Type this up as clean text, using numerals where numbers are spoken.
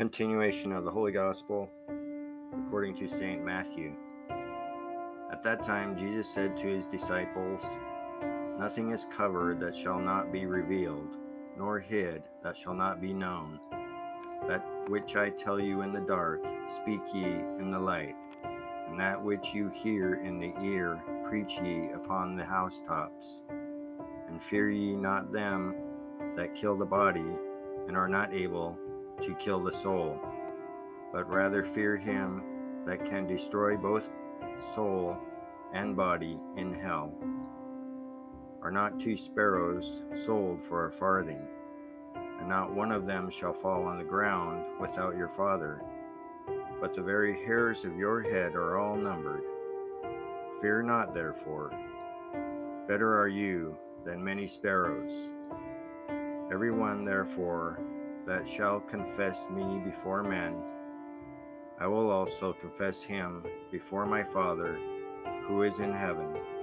Continuation of the Holy Gospel according to St. Matthew. At that time Jesus said to his disciples, "Nothing is covered that shall not be revealed, nor hid that shall not be known. That which I tell you in the dark, speak ye in the light, and that which you hear in the ear, preach ye upon the housetops. And fear ye not them that kill the body, and are not able to kill the soul, but rather fear him that can destroy both soul and body in hell. Are not two sparrows sold for a farthing? And not one of them shall fall on the ground without your Father. But the very hairs of your head are all numbered. Fear not, therefore. Better are you than many sparrows. Every one, therefore, that shall confess me before men, I will also confess him before my Father who is in heaven."